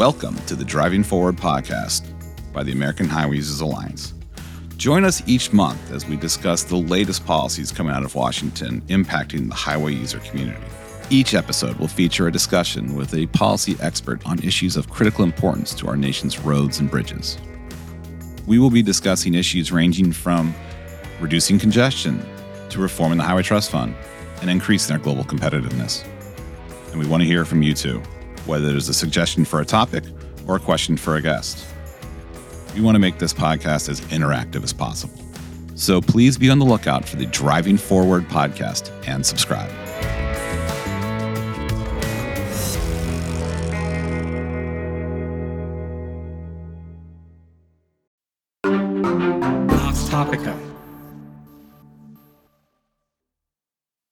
Welcome to the Driving Forward podcast by the American Highway Users Alliance. Join us each month as we discuss the latest policies coming out of Washington impacting the highway user community. Each episode will feature a discussion with a policy expert on issues of critical importance to our nation's roads and bridges. We will be discussing issues ranging from reducing congestion to reforming the Highway Trust Fund and increasing our global competitiveness. And we want to hear from you too, whether there's a suggestion for a topic or a question for a guest. We want to make this podcast as interactive as possible. So please be on the lookout for the Driving Forward podcast and subscribe.